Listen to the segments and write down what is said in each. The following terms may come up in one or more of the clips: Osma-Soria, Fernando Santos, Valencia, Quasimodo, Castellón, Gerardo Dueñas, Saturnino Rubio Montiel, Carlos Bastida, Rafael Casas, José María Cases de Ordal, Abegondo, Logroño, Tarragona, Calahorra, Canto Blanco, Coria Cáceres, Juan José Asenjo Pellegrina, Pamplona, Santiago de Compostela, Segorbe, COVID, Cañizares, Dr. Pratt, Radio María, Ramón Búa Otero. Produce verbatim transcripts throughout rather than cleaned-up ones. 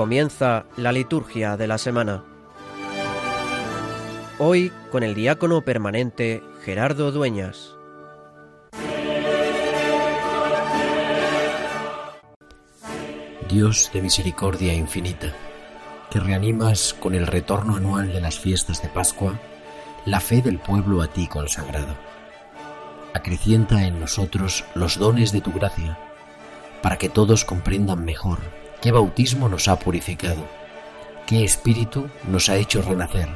Comienza la liturgia de la semana. Hoy con el diácono permanente Gerardo Dueñas. Dios de misericordia infinita, que reanimas con el retorno anual de las fiestas de Pascua la fe del pueblo a ti consagrado. Acrecienta en nosotros los dones de tu gracia, para que todos comprendan mejor qué bautismo nos ha purificado, qué espíritu nos ha hecho renacer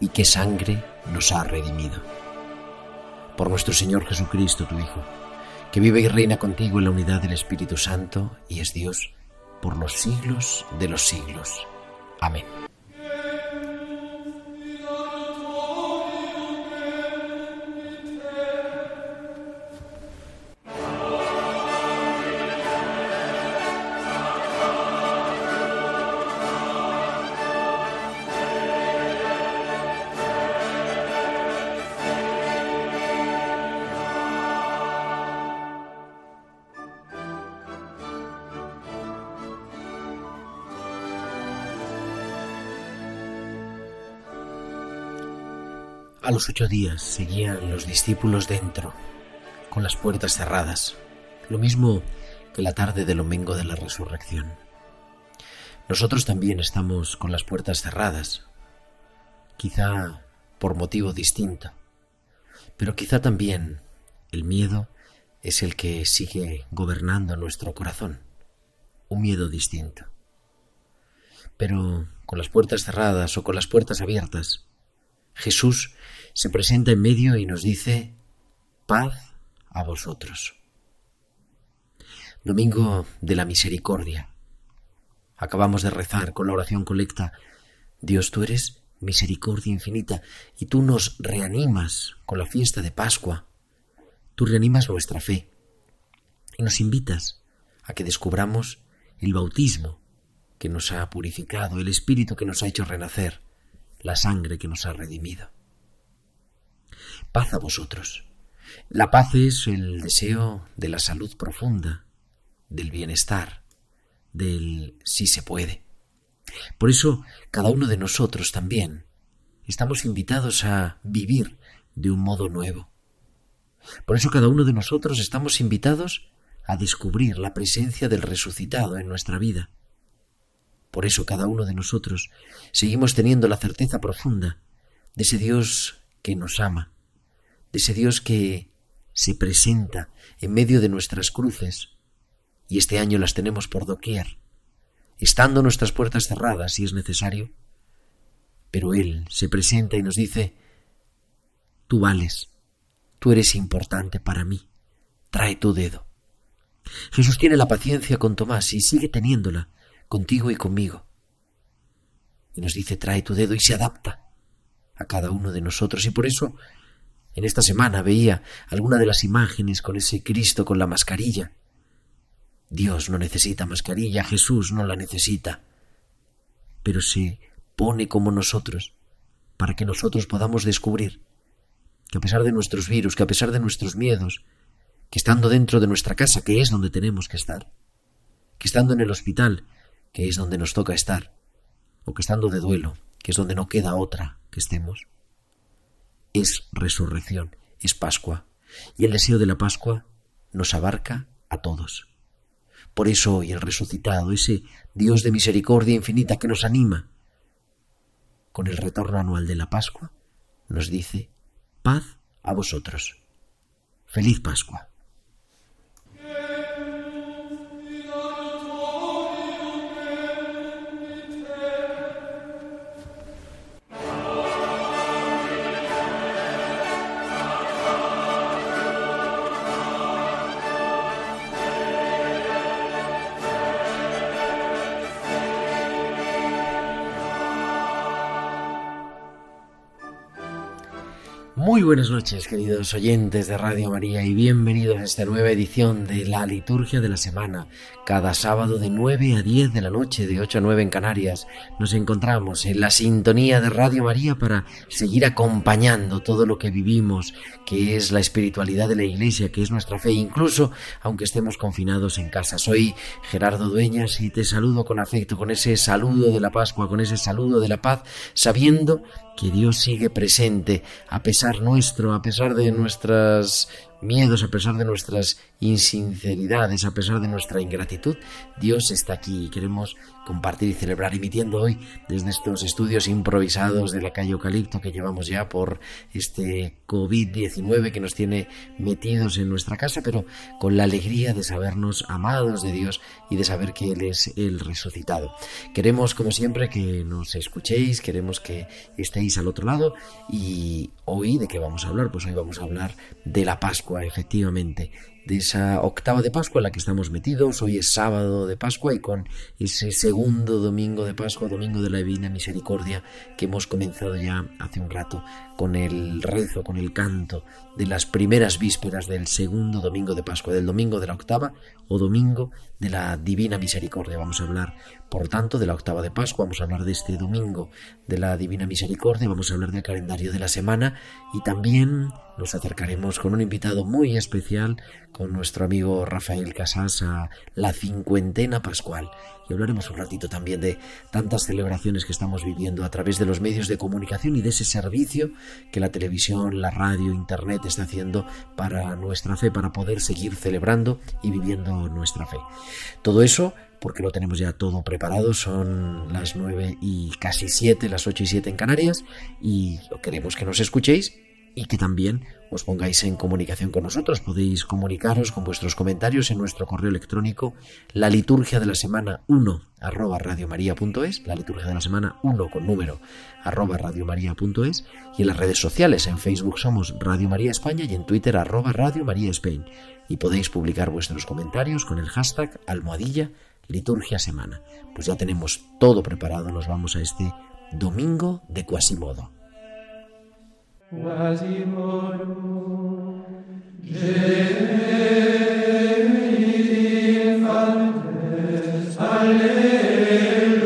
y qué sangre nos ha redimido. Por nuestro Señor Jesucristo, tu Hijo, que vive y reina contigo en la unidad del Espíritu Santo y es Dios por los siglos de los siglos. Amén. A los ocho días seguían los discípulos dentro, con las puertas cerradas, lo mismo que la tarde del domingo de la resurrección. Nosotros también estamos con las puertas cerradas, quizá por motivo distinto, pero quizá también el miedo es el que sigue gobernando nuestro corazón, un miedo distinto. Pero con las puertas cerradas o con las puertas abiertas, Jesús se presenta en medio y nos dice: paz a vosotros. Domingo de la Misericordia. Acabamos de rezar con la oración colecta: Dios, tú eres misericordia infinita y tú nos reanimas con la fiesta de Pascua. Tú reanimas nuestra fe y nos invitas a que descubramos el bautismo que nos ha purificado, el espíritu que nos ha hecho renacer, la sangre que nos ha redimido. Paz a vosotros. La paz es el deseo de la salud profunda, del bienestar, del sí se puede. Por eso, cada uno de nosotros también estamos invitados a vivir de un modo nuevo. Por eso, cada uno de nosotros estamos invitados a descubrir la presencia del resucitado en nuestra vida. Por eso cada uno de nosotros seguimos teniendo la certeza profunda de ese Dios que nos ama, de ese Dios que se presenta en medio de nuestras cruces, y este año las tenemos por doquier, estando nuestras puertas cerradas si es necesario, pero Él se presenta y nos dice: tú vales, tú eres importante para mí, trae tu dedo. Jesús tiene la paciencia con Tomás y sigue teniéndola contigo y conmigo. Y nos dice: trae tu dedo, y se adapta a cada uno de nosotros. Y por eso, en esta semana veía alguna de las imágenes con ese Cristo con la mascarilla. Dios no necesita mascarilla, Jesús no la necesita, pero se pone como nosotros para que nosotros podamos descubrir que a pesar de nuestros virus, que a pesar de nuestros miedos, que estando dentro de nuestra casa, que es donde tenemos que estar, que estando en el hospital, que es donde nos toca estar, o que estando de duelo, que es donde no queda otra que estemos, es resurrección, es Pascua, y el deseo de la Pascua nos abarca a todos. Por eso hoy el resucitado, ese Dios de misericordia infinita que nos anima, con el retorno anual de la Pascua, nos dice: paz a vosotros. Feliz Pascua. Muy buenas noches, queridos oyentes de Radio María, y bienvenidos a esta nueva edición de La Liturgia de la Semana. Cada sábado de nueve a diez de la noche, de ocho a nueve en Canarias, nos encontramos en la sintonía de Radio María para seguir acompañando todo lo que vivimos, que es la espiritualidad de la Iglesia, que es nuestra fe, incluso aunque estemos confinados en casa. Soy Gerardo Dueñas y te saludo con afecto, con ese saludo de la Pascua, con ese saludo de la paz, sabiendo que Dios sigue presente a pesar nuestro, a pesar de nuestros miedos, a pesar de nuestras insinceridades, a pesar de nuestra ingratitud. Dios está aquí y queremos compartir y celebrar, emitiendo hoy desde estos estudios improvisados de la calle Eucalipto que llevamos ya por este covid diecinueve que nos tiene metidos en nuestra casa, pero con la alegría de sabernos amados de Dios y de saber que Él es el resucitado. Queremos, como siempre, que nos escuchéis, queremos que estéis al otro lado. Y hoy, ¿de qué vamos a hablar? Pues hoy vamos a hablar de la Pascua, efectivamente, de esa octava de Pascua en la que estamos metidos. Hoy es sábado de Pascua y con ese segundo domingo de Pascua, domingo de la Divina Misericordia, que hemos comenzado ya hace un rato con el rezo, con el canto de las primeras vísperas del segundo domingo de Pascua, del domingo de la octava o domingo de la Divina Misericordia. Vamos a hablar, por tanto, de la octava de Pascua, vamos a hablar de este domingo de la Divina Misericordia, vamos a hablar del calendario de la semana y también nos acercaremos con un invitado muy especial, con nuestro amigo Rafael Casas, a la cincuentena pascual. Y hablaremos un ratito también de tantas celebraciones que estamos viviendo a través de los medios de comunicación y de ese servicio que la televisión, la radio, internet está haciendo para nuestra fe, para poder seguir celebrando y viviendo nuestra fe. Todo eso, porque lo tenemos ya todo preparado, son las nueve y casi siete, las ocho y siete en Canarias, y queremos que nos escuchéis y que también os pongáis en comunicación con nosotros. Podéis comunicaros con vuestros comentarios en nuestro correo electrónico, la liturgia de la semana uno arroba radiomaria punto es, la liturgia de la semana uno con número arroba radiomaria punto es, y en las redes sociales, en Facebook somos Radio María España y en Twitter arroba Radio María Spain, y podéis publicar vuestros comentarios con el hashtag almohadilla liturgia semana. Pues ya tenemos todo preparado, nos vamos a este domingo de Quasimodo. Quasimodo, Genii infantes, Alleluia,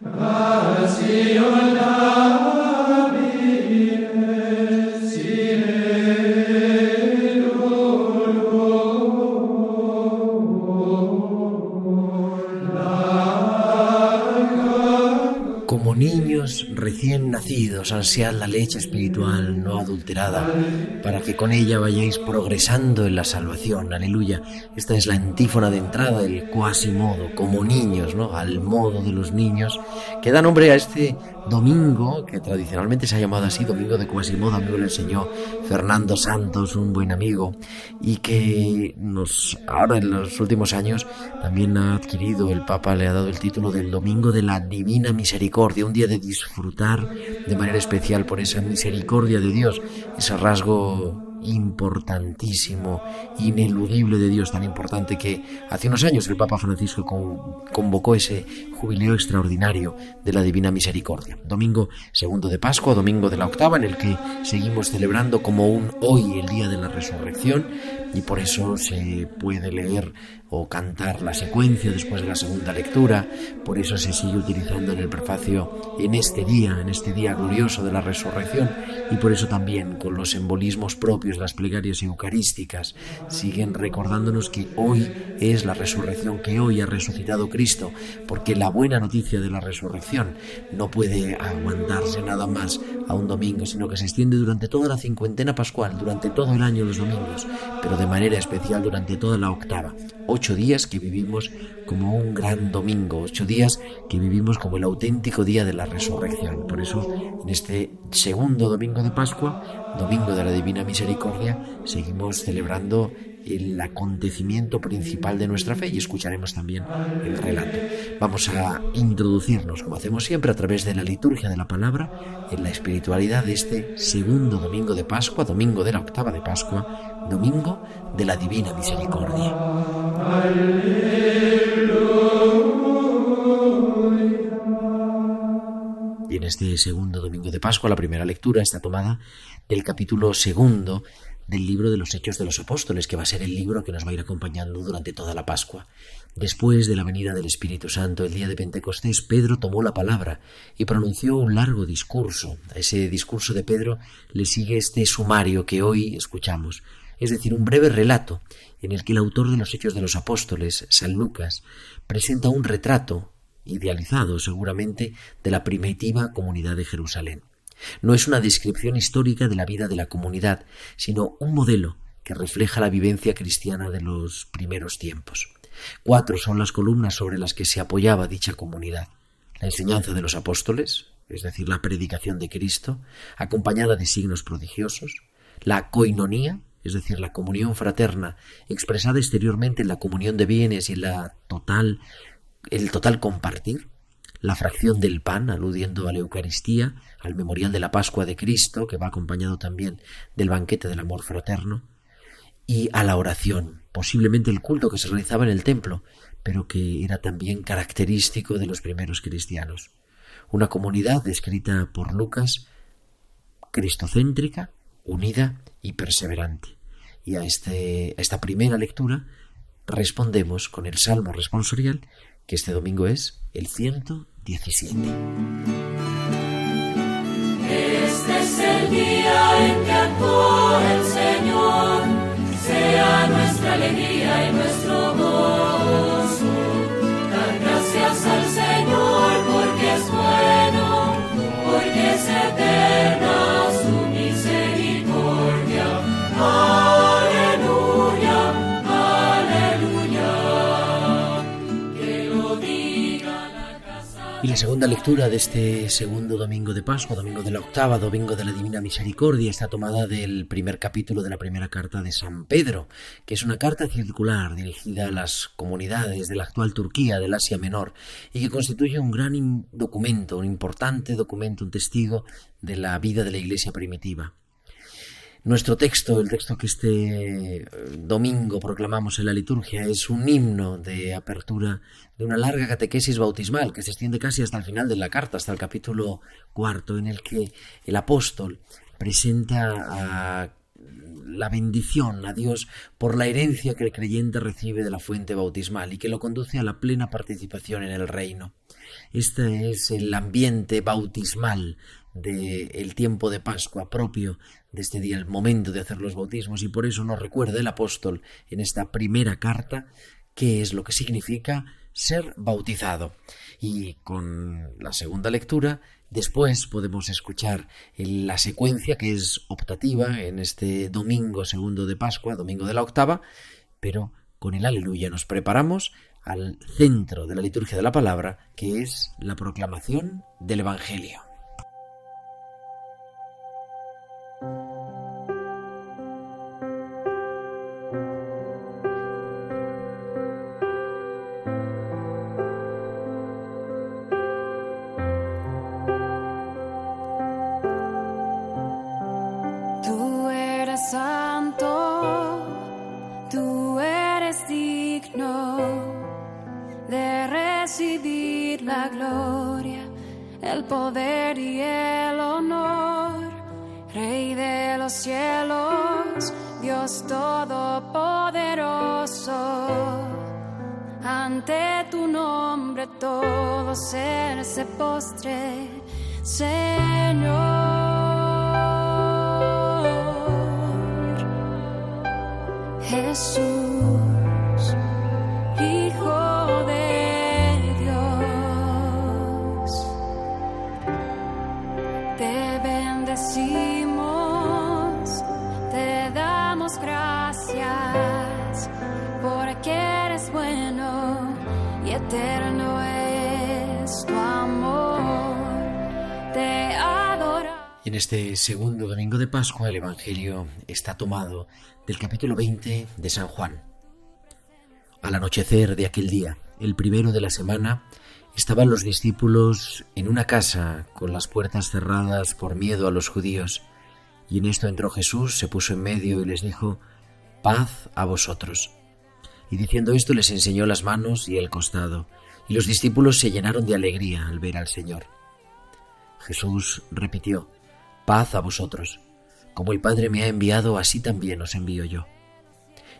Passion. Niños recién nacidos, ansiad la leche espiritual no adulterada, para que con ella vayáis progresando en la salvación. Aleluya. Esta es la antífona de entrada, el Quasimodo, como niños, ¿no? Al modo de los niños, que da nombre a este domingo, que tradicionalmente se ha llamado así, domingo de Quasimodo. A mí me lo enseñó Fernando Santos, un buen amigo, y que nos, ahora en los últimos años también ha adquirido, el Papa le ha dado el título del domingo de la Divina Misericordia, un día de disfrutar de manera especial por esa misericordia de Dios, ese rasgo importantísimo, ineludible de Dios, tan importante que hace unos años el Papa Francisco convocó ese jubileo extraordinario de la Divina Misericordia. Domingo segundo de Pascua, domingo de la octava, en el que seguimos celebrando como un hoy el día de la resurrección, y por eso se puede leer o cantar la secuencia después de la segunda lectura, por eso se sigue utilizando en el prefacio en este día, en este día glorioso de la resurrección, y por eso también con los simbolismos propios, las plegarias eucarísticas, siguen recordándonos que hoy es la resurrección, que hoy ha resucitado Cristo, porque la buena noticia de la resurrección no puede aguantarse nada más a un domingo, sino que se extiende durante toda la cincuentena pascual, durante todo el año los domingos, pero de manera especial durante toda la octava. Ocho días que vivimos como un gran domingo, ocho días que vivimos como el auténtico día de la resurrección. Por eso, en este segundo domingo de Pascua, domingo de la Divina Misericordia, seguimos celebrando el acontecimiento principal de nuestra fe y escucharemos también el relato. Vamos a introducirnos, como hacemos siempre, a través de la liturgia de la palabra en la espiritualidad de este segundo domingo de Pascua, domingo de la octava de Pascua, domingo de la Divina Misericordia. Aleluya. en este segundo domingo de Pascua. La primera lectura está tomada del capítulo segundo del libro de los Hechos de los Apóstoles, que va a ser el libro que nos va a ir acompañando durante toda la Pascua. Después de la venida del Espíritu Santo, el día de Pentecostés, Pedro tomó la palabra y pronunció un largo discurso. A ese discurso de Pedro le sigue este sumario que hoy escuchamos, es decir, un breve relato en el que el autor de los Hechos de los Apóstoles, San Lucas, presenta un retrato, idealizado seguramente, de la primitiva comunidad de Jerusalén. No es una descripción histórica de la vida de la comunidad, sino un modelo que refleja la vivencia cristiana de los primeros tiempos. Cuatro son las columnas sobre las que se apoyaba dicha comunidad: la enseñanza de los apóstoles, es decir, la predicación de Cristo, acompañada de signos prodigiosos; la coinonía, es decir, la comunión fraterna, expresada exteriormente en la comunión de bienes y en la total, el total compartir; la fracción del pan, aludiendo a la Eucaristía, al memorial de la Pascua de Cristo, que va acompañado también del banquete del amor fraterno; y a la oración, posiblemente el culto que se realizaba en el templo, pero que era también característico de los primeros cristianos. Una comunidad descrita por Lucas, cristocéntrica, unida y perseverante. Y a, este, a esta primera lectura respondemos con el Salmo responsorial, que este domingo es el ciento diecisiete. Este es el día en que actuó el Señor, sea nuestra alegría y nuestro gozo. Dar gracias al Señor porque es bueno, porque es eterna su misericordia. Aleluya, aleluya, que lo diga la casa. Y la segunda lectura de este segundo domingo de Pascua, domingo de la octava, domingo de la Divina Misericordia, está tomada del primer capítulo de la primera carta de San Pedro, que es una carta circular dirigida a las comunidades de la actual Turquía, del Asia Menor, y que constituye un gran documento, un importante documento, un testigo de la vida de la Iglesia primitiva. Nuestro texto, el texto que este domingo proclamamos en la liturgia, es un himno de apertura de una larga catequesis bautismal que se extiende casi hasta el final de la carta, hasta el capítulo cuarto, en el que el apóstol presenta a la bendición a Dios por la herencia que el creyente recibe de la fuente bautismal y que lo conduce a la plena participación en el reino. Este es el ambiente bautismal del tiempo de Pascua propio de este día, el momento de hacer los bautismos, y por eso nos recuerda el apóstol en esta primera carta qué es lo que significa ser bautizado. Y con la segunda lectura después podemos escuchar la secuencia que es optativa en este domingo segundo de Pascua, domingo de la octava, pero con el aleluya nos preparamos al centro de la liturgia de la palabra, que es la proclamación del Evangelio. En este segundo domingo de Pascua el Evangelio está tomado del capítulo veinte de San Juan. Al anochecer de aquel día, el primero de la semana, estaban los discípulos en una casa con las puertas cerradas por miedo a los judíos, y en esto entró Jesús, se puso en medio y les dijo: «Paz a vosotros». Y diciendo esto les enseñó las manos y el costado, y los discípulos se llenaron de alegría al ver al Señor. Jesús repitió: «Paz a vosotros. Como el Padre me ha enviado, así también os envío yo».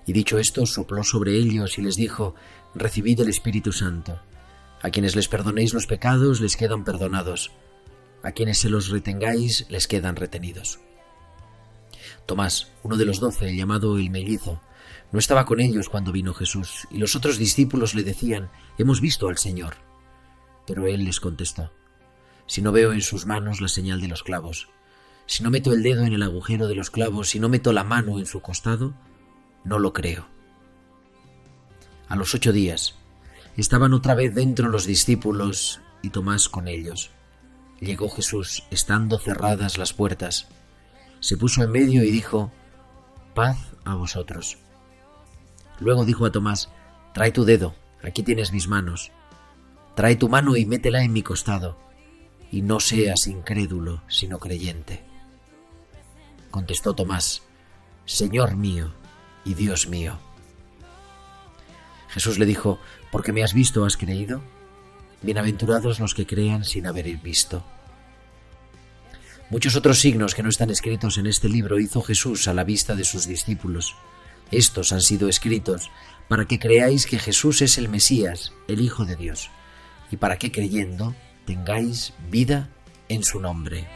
Y dicho esto, sopló sobre ellos y les dijo: «Recibid el Espíritu Santo. A quienes les perdonéis los pecados, les quedan perdonados. A quienes se los retengáis, les quedan retenidos». Tomás, uno de los doce, llamado el mellizo, no estaba con ellos cuando vino Jesús, y los otros discípulos le decían: «Hemos visto al Señor». Pero él les contestó: «Si no veo en sus manos la señal de los clavos, si no meto el dedo en el agujero de los clavos, si no meto la mano en su costado, no lo creo». A los ocho días estaban otra vez dentro los discípulos y Tomás con ellos. Llegó Jesús, estando cerradas las puertas. Se puso en medio y dijo: «Paz a vosotros». Luego dijo a Tomás: «Trae tu dedo, aquí tienes mis manos. Trae tu mano y métela en mi costado, y no seas incrédulo, sino creyente». Contestó Tomás: «Señor mío y Dios mío». Jesús le dijo: «Porque me has visto, has creído. Bienaventurados los que crean sin haber visto». Muchos otros signos que no están escritos en este libro hizo Jesús a la vista de sus discípulos. Estos han sido escritos para que creáis que Jesús es el Mesías, el Hijo de Dios, y para que creyendo tengáis vida en su nombre.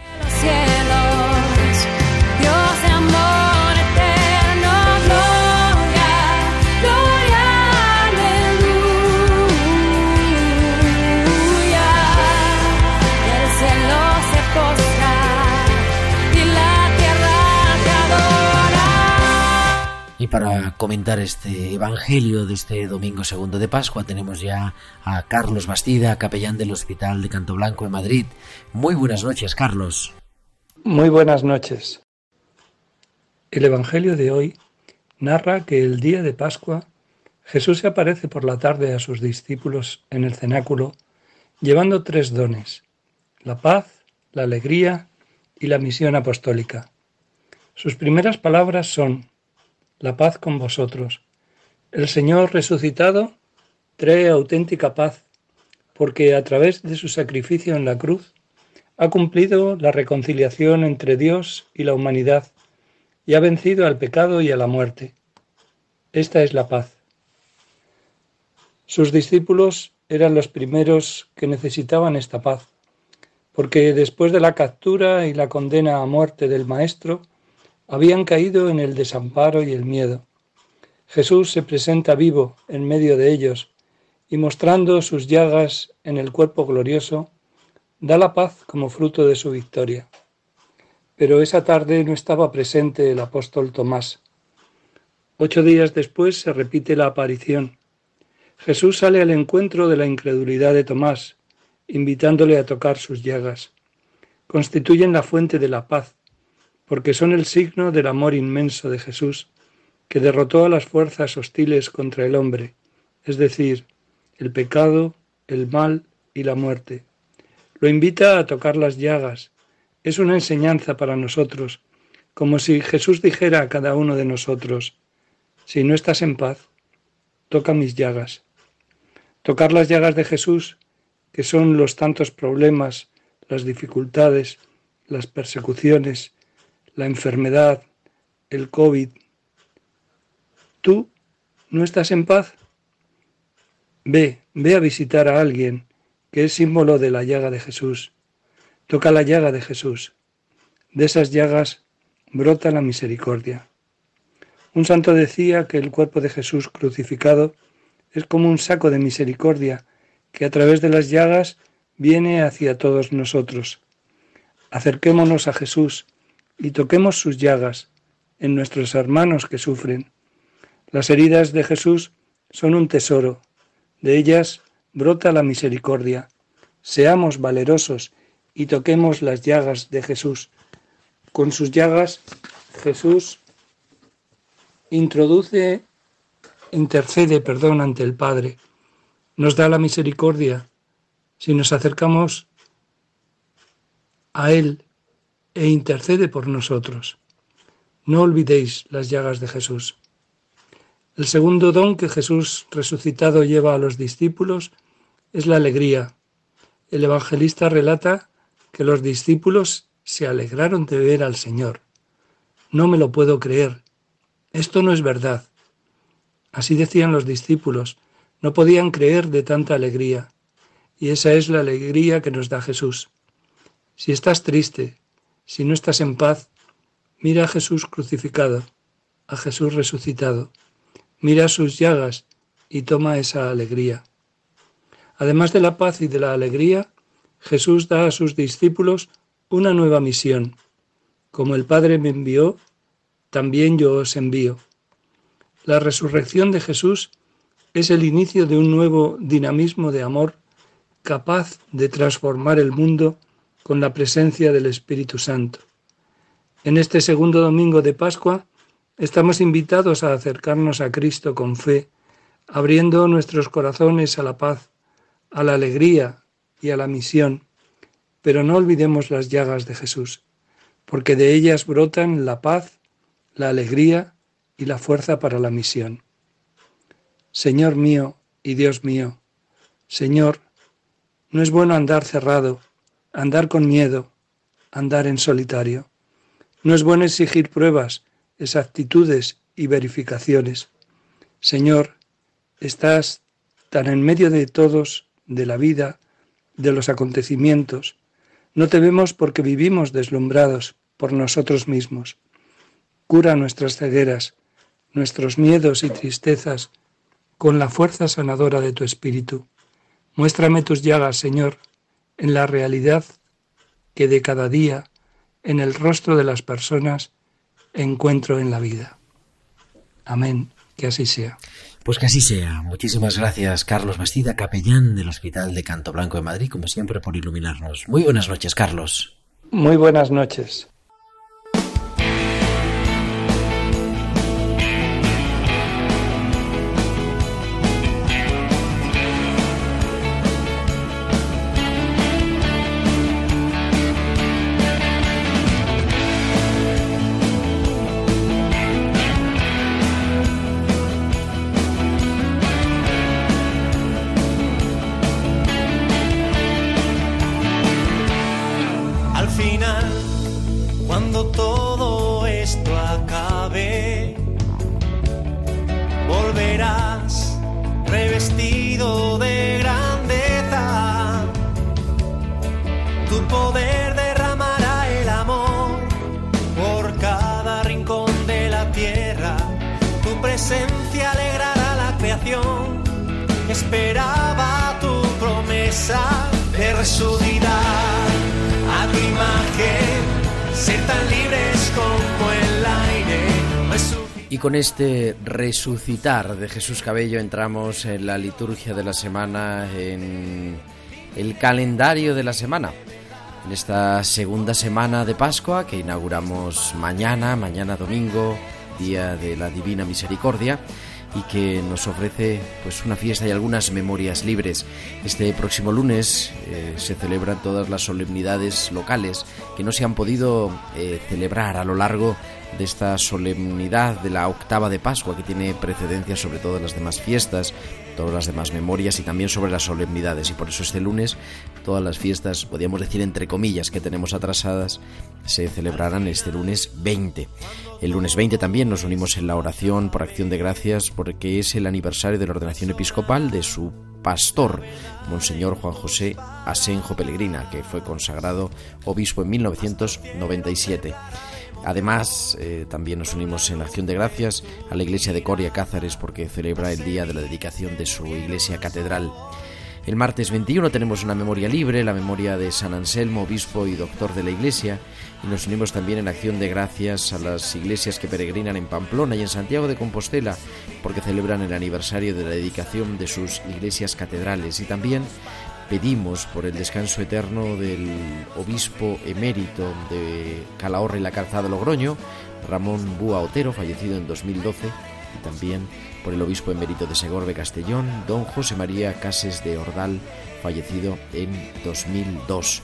Y para comentar este Evangelio de este domingo segundo de Pascua tenemos ya a Carlos Bastida, capellán del Hospital de Canto Blanco en Madrid. Muy buenas noches, Carlos. Muy buenas noches. El Evangelio de hoy narra que el día de Pascua Jesús se aparece por la tarde a sus discípulos en el cenáculo llevando tres dones: la paz, la alegría y la misión apostólica. Sus primeras palabras son: «La paz con vosotros. El Señor resucitado trae auténtica paz, porque a través de su sacrificio en la cruz ha cumplido la reconciliación entre Dios y la humanidad y ha vencido al pecado y a la muerte. Esta es la paz». Sus discípulos eran los primeros que necesitaban esta paz, porque después de la captura y la condena a muerte del Maestro, habían caído en el desamparo y el miedo. Jesús se presenta vivo en medio de ellos y mostrando sus llagas en el cuerpo glorioso, da la paz como fruto de su victoria. Pero esa tarde no estaba presente el apóstol Tomás. Ocho días después se repite la aparición. Jesús sale al encuentro de la incredulidad de Tomás, invitándole a tocar sus llagas. Constituyen la fuente de la paz, porque son el signo del amor inmenso de Jesús, que derrotó a las fuerzas hostiles contra el hombre, es decir, el pecado, el mal y la muerte. Lo invita a tocar las llagas. Es una enseñanza para nosotros, como si Jesús dijera a cada uno de nosotros: «Si no estás en paz, toca mis llagas». Tocar las llagas de Jesús, que son los tantos problemas, las dificultades, las persecuciones, la enfermedad, el COVID. ¿Tú no estás en paz? Ve, ve a visitar a alguien, que es símbolo de la llaga de Jesús. Toca la llaga de Jesús. De esas llagas brota la misericordia. Un santo decía que el cuerpo de Jesús crucificado es como un saco de misericordia que a través de las llagas viene hacia todos nosotros. Acerquémonos a Jesús y toquemos sus llagas en nuestros hermanos que sufren. Las heridas de Jesús son un tesoro, de ellas brota la misericordia. Seamos valerosos y toquemos las llagas de Jesús. Con sus llagas Jesús introduce, intercede, perdón, ante el Padre. Nos da la misericordia si nos acercamos a Él, e intercede por nosotros. No olvidéis las llagas de Jesús. El segundo don que Jesús resucitado lleva a los discípulos es la alegría. El evangelista relata que los discípulos se alegraron de ver al Señor. No me lo puedo creer. Esto no es verdad. Así decían los discípulos. No podían creer de tanta alegría. Y esa es la alegría que nos da Jesús. Si estás triste, si no estás en paz, mira a Jesús crucificado, a Jesús resucitado. Mira sus llagas y toma esa alegría. Además de la paz y de la alegría, Jesús da a sus discípulos una nueva misión. Como el Padre me envió, también yo os envío. La resurrección de Jesús es el inicio de un nuevo dinamismo de amor capaz de transformar el mundo con la presencia del Espíritu Santo. En este segundo domingo de Pascua estamos invitados a acercarnos a Cristo con fe, abriendo nuestros corazones a la paz, a la alegría y a la misión, pero no olvidemos las llagas de Jesús, porque de ellas brotan la paz, la alegría y la fuerza para la misión. Señor mío y Dios mío, Señor, no es bueno andar cerrado, andar con miedo, andar en solitario. No es bueno exigir pruebas, exactitudes y verificaciones. Señor, estás tan en medio de todos, de la vida, de los acontecimientos. No te vemos porque vivimos deslumbrados por nosotros mismos. Cura nuestras cegueras, nuestros miedos y tristezas con la fuerza sanadora de tu Espíritu. Muéstrame tus llagas, Señor, en la realidad que de cada día, en el rostro de las personas, encuentro en la vida. Amén. Que así sea. Pues que así sea. Muchísimas gracias, Carlos Bastida, capellán del Hospital de Canto Blanco de Madrid, como siempre, por iluminarnos. Muy buenas noches, Carlos. Muy buenas noches. Y con este resucitar de Jesús Cabello entramos en la liturgia de la semana, en el calendario de la semana, en esta segunda semana de Pascua que inauguramos mañana, mañana domingo, Día de la Divina Misericordia, y que nos ofrece pues una fiesta y algunas memorias libres. Este próximo lunes eh, se celebran todas las solemnidades locales que no se han podido eh, celebrar a lo largo de esta solemnidad de la octava de Pascua, que tiene precedencia sobre todas las demás fiestas, todas las demás memorias y también sobre las solemnidades. Y por eso este lunes todas las fiestas, podríamos decir entre comillas, que tenemos atrasadas, se celebrarán este lunes veinte. El lunes veinte también nos unimos en la oración por acción de gracias, porque es el aniversario de la ordenación episcopal de su pastor, Monseñor Juan José Asenjo Pellegrina, que fue consagrado obispo en mil novecientos noventa y siete. Además, eh, también nos unimos en la acción de gracias a la iglesia de Coria Cáceres, porque celebra el día de la dedicación de su iglesia catedral. El martes veintiuno tenemos una memoria libre, la memoria de San Anselmo, obispo y doctor de la iglesia, y nos unimos también en acción de gracias a las iglesias que peregrinan en Pamplona y en Santiago de Compostela, porque celebran el aniversario de la dedicación de sus iglesias catedrales. Y también pedimos por el descanso eterno del obispo emérito de Calahorra y la Calzada de Logroño, Ramón Búa Otero, fallecido en dos mil doce, y también por el obispo emérito de Segorbe, Castellón, don José María Cases de Ordal, fallecido en dos mil dos.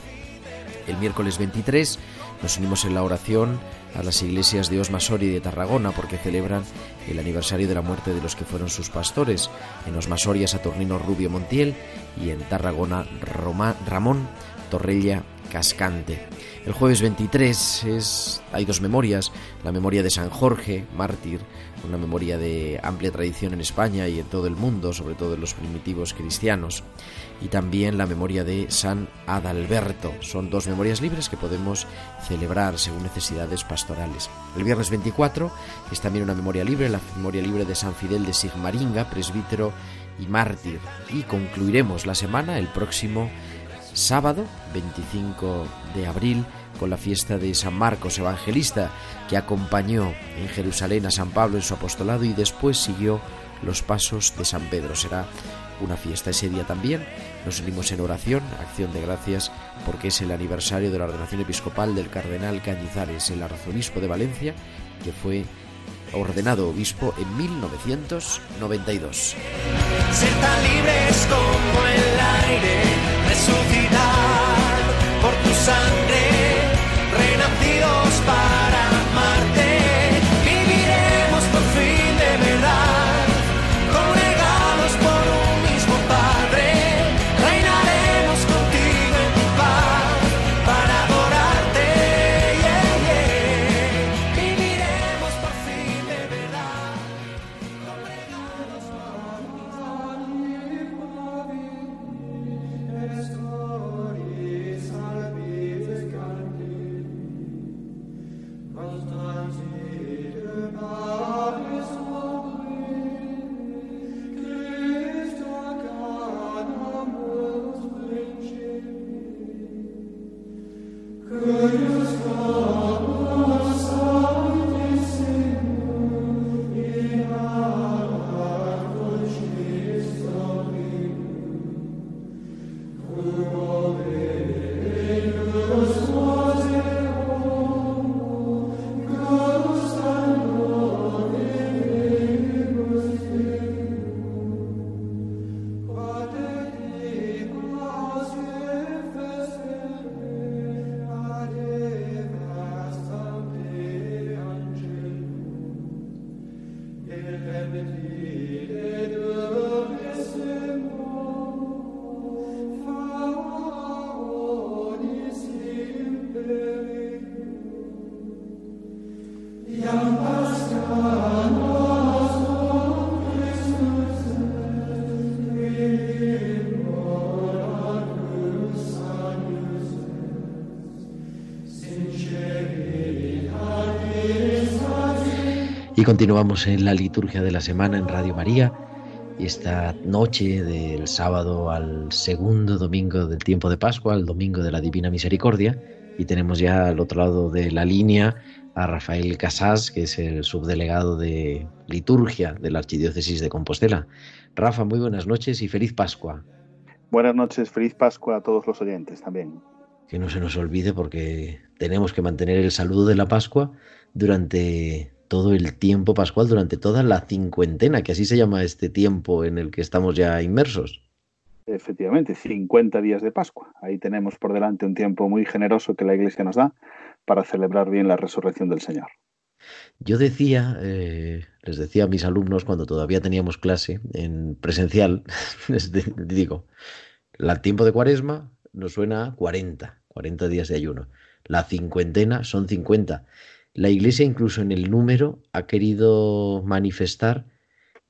El miércoles veintitrés nos unimos en la oración a las iglesias de Osma-Soria y de Tarragona, porque celebran el aniversario de la muerte de los que fueron sus pastores. En Osma-Soria, Saturnino Rubio Montiel, y en Tarragona, Roma, Ramón Torrella Cascante. El jueves veintitrés es, hay dos memorias, la memoria de San Jorge, mártir, una memoria de amplia tradición en España y en todo el mundo, sobre todo en los primitivos cristianos, y también la memoria de San Adalberto. Son dos memorias libres que podemos celebrar según necesidades pastorales. El viernes veinticuatro es también una memoria libre, la memoria libre de San Fidel de Sigmaringa, presbítero y mártir. Y concluiremos la semana el próximo sábado veinticinco de abril con la fiesta de San Marcos Evangelista, que acompañó en Jerusalén a San Pablo en su apostolado y después siguió los pasos de San Pedro. Será una fiesta ese día también. Nos unimos en oración, acción de gracias, porque es el aniversario de la ordenación episcopal del cardenal Cañizares, el arzobispo de Valencia, que fue ordenado obispo en mil novecientos noventa y dos. Ser tan libres como el aire, resucitar por tu sangre, renacidos para amarte, viviremos por fin de verdad, congregados por un mismo Padre, reinaremos contigo en tu paz, para adorarte, yeah, yeah. Viviremos por fin de verdad, congregados por un mismo Padre. Continuamos en la liturgia de la semana en Radio María y esta noche del sábado al segundo domingo del tiempo de Pascua, al domingo de la Divina Misericordia, y tenemos ya al otro lado de la línea a Rafael Casas, que es el subdelegado de liturgia de la Archidiócesis de Compostela. Rafa, muy buenas noches y feliz Pascua. Buenas noches, feliz Pascua a todos los oyentes también. Que no se nos olvide, porque tenemos que mantener el saludo de la Pascua durante todo el tiempo pascual, durante toda la cincuentena, que así se llama este tiempo en el que estamos ya inmersos. Efectivamente, cincuenta días de Pascua. Ahí tenemos por delante un tiempo muy generoso que la Iglesia nos da para celebrar bien la resurrección del Señor. Yo decía, eh, les decía a mis alumnos cuando todavía teníamos clase en presencial, les digo, el tiempo de Cuaresma nos suena a cuarenta, cuarenta días de ayuno. La cincuentena son cincuenta. La Iglesia, incluso en el número, ha querido manifestar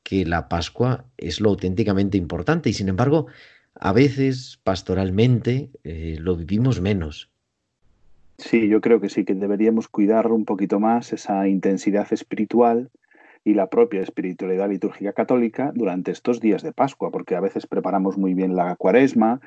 que la Pascua es lo auténticamente importante y, sin embargo, a veces, pastoralmente, eh, lo vivimos menos. Sí, yo creo que sí, que deberíamos cuidar un poquito más esa intensidad espiritual y la propia espiritualidad litúrgica católica durante estos días de Pascua, porque a veces preparamos muy bien la Cuaresma,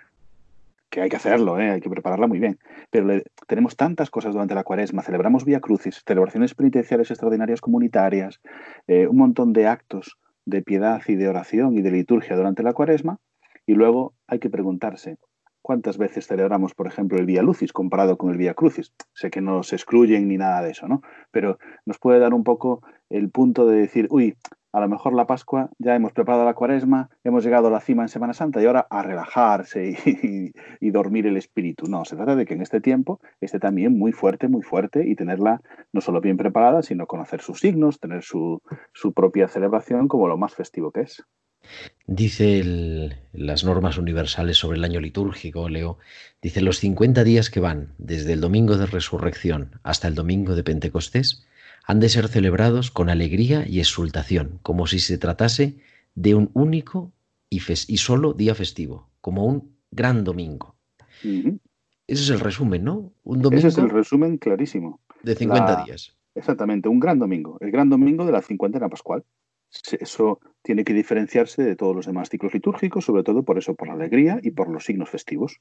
que hay que hacerlo, ¿eh? Hay que prepararla muy bien. Pero le, tenemos tantas cosas durante la Cuaresma, celebramos Vía Crucis, celebraciones penitenciales extraordinarias comunitarias, eh, un montón de actos de piedad y de oración y de liturgia durante la Cuaresma, y luego hay que preguntarse cuántas veces celebramos, por ejemplo, el Vía Lucis comparado con el Vía Crucis. Sé que no se excluyen ni nada de eso, ¿no? Pero nos puede dar un poco el punto de decir, uy, a lo mejor la Pascua, ya hemos preparado la Cuaresma, hemos llegado a la cima en Semana Santa y ahora a relajarse y, y, y dormir el espíritu. No, se trata de que en este tiempo esté también muy fuerte, muy fuerte, y tenerla no solo bien preparada, sino conocer sus signos, tener su, su propia celebración como lo más festivo que es. Dice el, las normas universales sobre el año litúrgico, leo, dice los cincuenta días que van desde el domingo de Resurrección hasta el domingo de Pentecostés han de ser celebrados con alegría y exultación, como si se tratase de un único y, fes- y solo día festivo, como un gran domingo. Uh-huh. Ese es el resumen, ¿no? Un domingo. Ese es el resumen clarísimo. De cincuenta la... días. Exactamente, un gran domingo. El gran domingo de la cincuentena pascual. Eso tiene que diferenciarse de todos los demás ciclos litúrgicos, sobre todo por eso, por la alegría y por los signos festivos.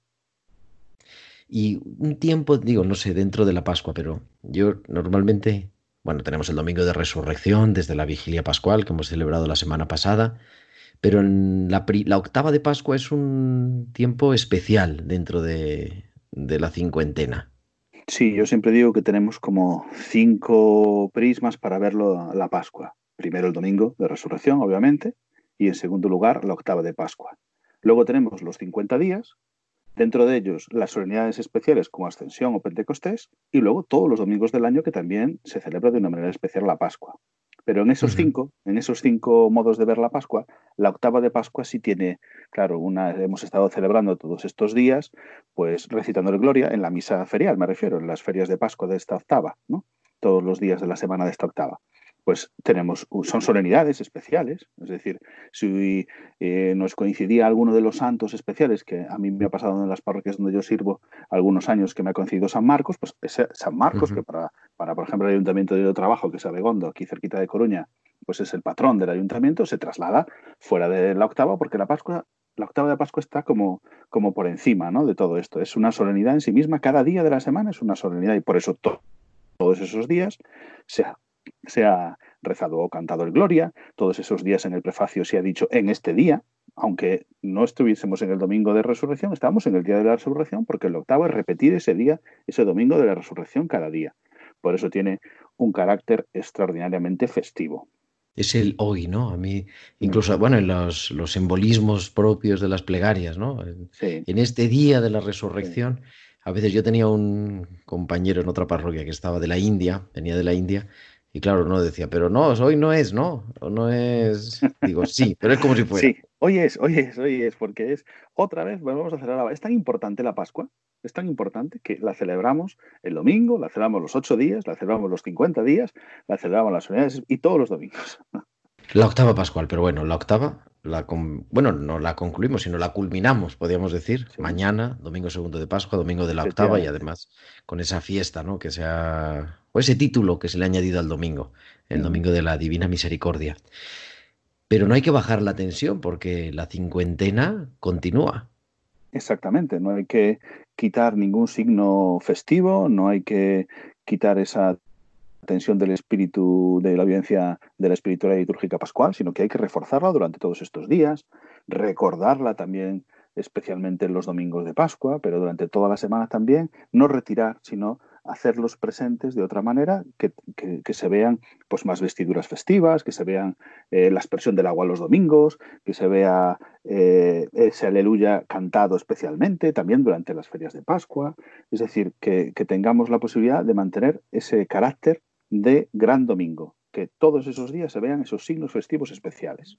Y un tiempo, digo, no sé, dentro de la Pascua, pero yo normalmente, bueno, tenemos el domingo de Resurrección, desde la vigilia pascual que hemos celebrado la semana pasada, pero en la, pri- la octava de Pascua es un tiempo especial dentro de, de la cincuentena. Sí, yo siempre digo que tenemos como cinco prismas para verlo la Pascua. Primero el domingo de Resurrección, obviamente, y en segundo lugar la octava de Pascua. Luego tenemos los cincuenta días, dentro de ellos las solemnidades especiales como Ascensión o Pentecostés, y luego todos los domingos del año que también se celebra de una manera especial la Pascua. Pero en esos cinco, en esos cinco modos de ver la Pascua, la octava de Pascua sí tiene, claro, una, hemos estado celebrando todos estos días, pues recitando el Gloria en la misa ferial, me refiero, en las ferias de Pascua de esta octava, ¿no? Todos los días de la semana de esta octava. Pues tenemos, son solemnidades especiales, es decir, si eh, nos coincidía alguno de los santos especiales, que a mí me ha pasado en las parroquias donde yo sirvo algunos años que me ha coincidido San Marcos, pues ese San Marcos, uh-huh. que para, para, por ejemplo, el ayuntamiento de yo trabajo, que es Abegondo, aquí cerquita de Coruña, pues es el patrón del ayuntamiento, se traslada fuera de la octava, porque la Pascua, la octava de Pascua está como, como por encima, ¿no?, de todo esto. Es una solemnidad en sí misma, cada día de la semana es una solemnidad, y por eso to- todos esos días se ha Se ha rezado o cantado el Gloria, todos esos días en el prefacio se ha dicho en este día, aunque no estuviésemos en el domingo de Resurrección, estábamos en el día de la Resurrección, porque el octavo es repetir ese día, ese domingo de la Resurrección cada día. Por eso tiene un carácter extraordinariamente festivo. Es el hoy, ¿no? A mí, incluso, bueno, en los, los simbolismos propios de las plegarias, ¿no? Sí. En este día de la Resurrección... Sí. A veces yo tenía un compañero en otra parroquia que estaba de la India, venía de la India... Y claro, no decía, pero no, hoy no es, ¿no? O no es... Digo, sí, pero es como si fuera. Sí, hoy es, hoy es, hoy es, porque es... Otra vez, bueno, vamos a celebrar la... Es tan importante la Pascua, es tan importante que la celebramos el domingo, la celebramos los ocho días, la celebramos los cincuenta días, la celebramos las solemnidades y todos los domingos. La octava pascual, pero bueno, la octava, la con... bueno, no la concluimos, sino la culminamos, podríamos decir, sí. Mañana, domingo segundo de Pascua, domingo de la octava, y además con esa fiesta, ¿no?, que sea... o ese título que se le ha añadido al domingo, el domingo de la Divina Misericordia. Pero no hay que bajar la tensión, porque la cincuentena continúa. Exactamente, no hay que quitar ningún signo festivo, no hay que quitar esa... tensión del espíritu, de la vivencia de la espiritualidad litúrgica pascual, sino que hay que reforzarla durante todos estos días, recordarla también especialmente en los domingos de Pascua, pero durante toda la semana también, no retirar, sino hacerlos presentes de otra manera, que, que, que se vean pues más vestiduras festivas, que se vean eh, la aspersión del agua los domingos, que se vea eh, ese aleluya cantado especialmente también durante las ferias de Pascua, es decir, que, que tengamos la posibilidad de mantener ese carácter de gran domingo, que todos esos días se vean esos signos festivos especiales.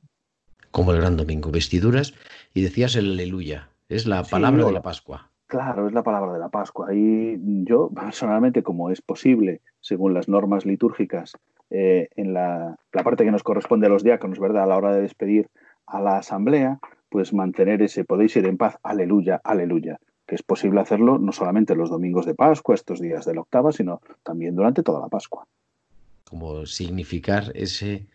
Como el gran domingo, vestiduras, y decías el aleluya, es la palabra sí, de la Pascua. Claro, es la palabra de la Pascua. Y yo personalmente, como es posible, según las normas litúrgicas, eh, en la, la parte que nos corresponde a los diáconos, ¿verdad?, a la hora de despedir a la asamblea, pues mantener ese podéis ir en paz, aleluya, aleluya, que es posible hacerlo no solamente los domingos de Pascua, estos días de la octava, sino también durante toda la Pascua. Como significar ese,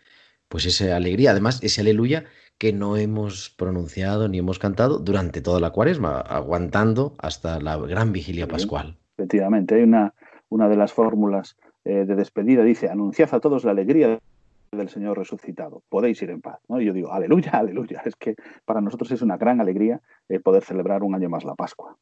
pues esa alegría, además ese aleluya que no hemos pronunciado ni hemos cantado durante toda la cuaresma, aguantando hasta la gran vigilia pascual. Efectivamente, hay una, una de las fórmulas eh, de despedida, dice, anunciad a todos la alegría del Señor resucitado, podéis ir en paz, ¿no? Y yo digo, aleluya, aleluya, es que para nosotros es una gran alegría eh, poder celebrar un año más la Pascua.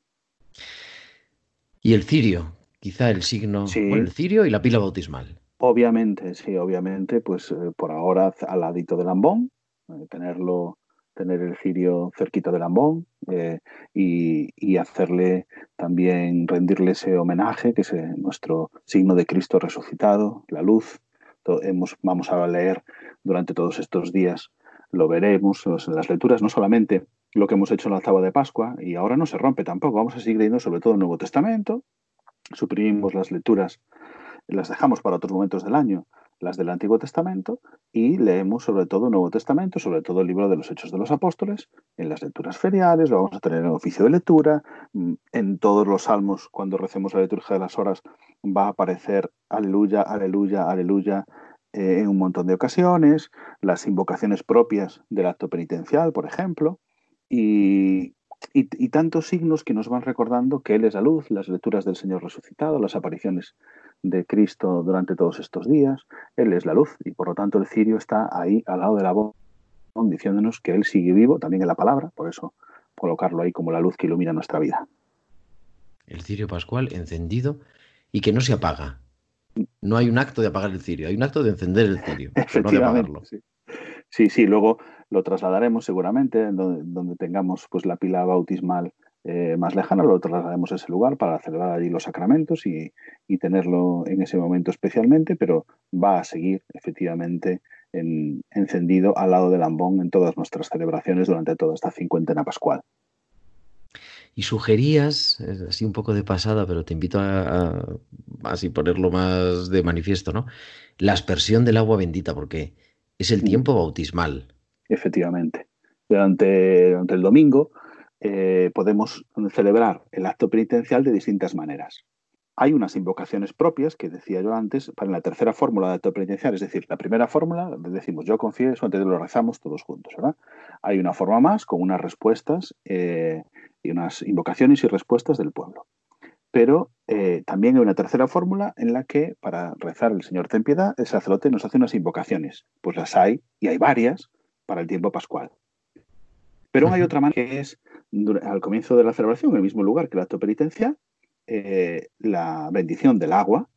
Y el cirio, quizá el signo, sí. Bueno, el cirio y la pila bautismal. Obviamente, sí, obviamente, pues eh, por ahora al ladito del ambón, eh, tenerlo, tener el cirio cerquita del ambón eh, y, y hacerle también, rendirle ese homenaje, que es eh, nuestro signo de Cristo resucitado, la luz. Todo, hemos, vamos a leer durante todos estos días lo veremos en las lecturas, no solamente lo que hemos hecho en la octava de Pascua, y ahora no se rompe tampoco, vamos a seguir leyendo sobre todo el Nuevo Testamento, suprimimos las lecturas, las dejamos para otros momentos del año, las del Antiguo Testamento, y leemos sobre todo el Nuevo Testamento, sobre todo el libro de los Hechos de los Apóstoles, en las lecturas feriales, lo vamos a tener en el oficio de lectura, en todos los salmos, cuando recemos la liturgia de las horas, va a aparecer aleluya, aleluya, aleluya, eh, en un montón de ocasiones, las invocaciones propias del acto penitencial, por ejemplo, y... Y, y tantos signos que nos van recordando que Él es la luz, las lecturas del Señor resucitado, las apariciones de Cristo durante todos estos días. Él es la luz y por lo tanto el cirio está ahí al lado de la voz, diciéndonos que Él sigue vivo también en la palabra, por eso colocarlo ahí como la luz que ilumina nuestra vida. El cirio pascual encendido y que no se apaga. No hay un acto de apagar el cirio, hay un acto de encender el cirio, no de apagarlo. Sí. Sí, sí, luego lo trasladaremos seguramente, donde, donde tengamos pues la pila bautismal eh, más lejana, lo trasladaremos a ese lugar para celebrar allí los sacramentos y, y tenerlo en ese momento especialmente, pero va a seguir efectivamente en, encendido al lado del ambón en todas nuestras celebraciones durante toda esta cincuentena pascual. Y sugerías, así un poco de pasada, pero te invito a, a así ponerlo más de manifiesto, ¿no? La aspersión del agua bendita, porque... es el tiempo bautismal. Efectivamente. Durante, durante el domingo eh, podemos celebrar el acto penitencial de distintas maneras. Hay unas invocaciones propias, que decía yo antes, para la tercera fórmula del acto penitencial, es decir, la primera fórmula, decimos yo confieso, antes de lo rezamos todos juntos, ¿verdad? Hay una forma más con unas respuestas eh, y unas invocaciones y respuestas del pueblo. Pero eh, también hay una tercera fórmula en la que, para rezar el Señor ten piedad, el sacerdote nos hace unas invocaciones. Pues las hay, y hay varias, para el tiempo pascual. Pero hay otra manera que es, al comienzo de la celebración, en el mismo lugar que el acto penitencial, eh, la bendición del agua,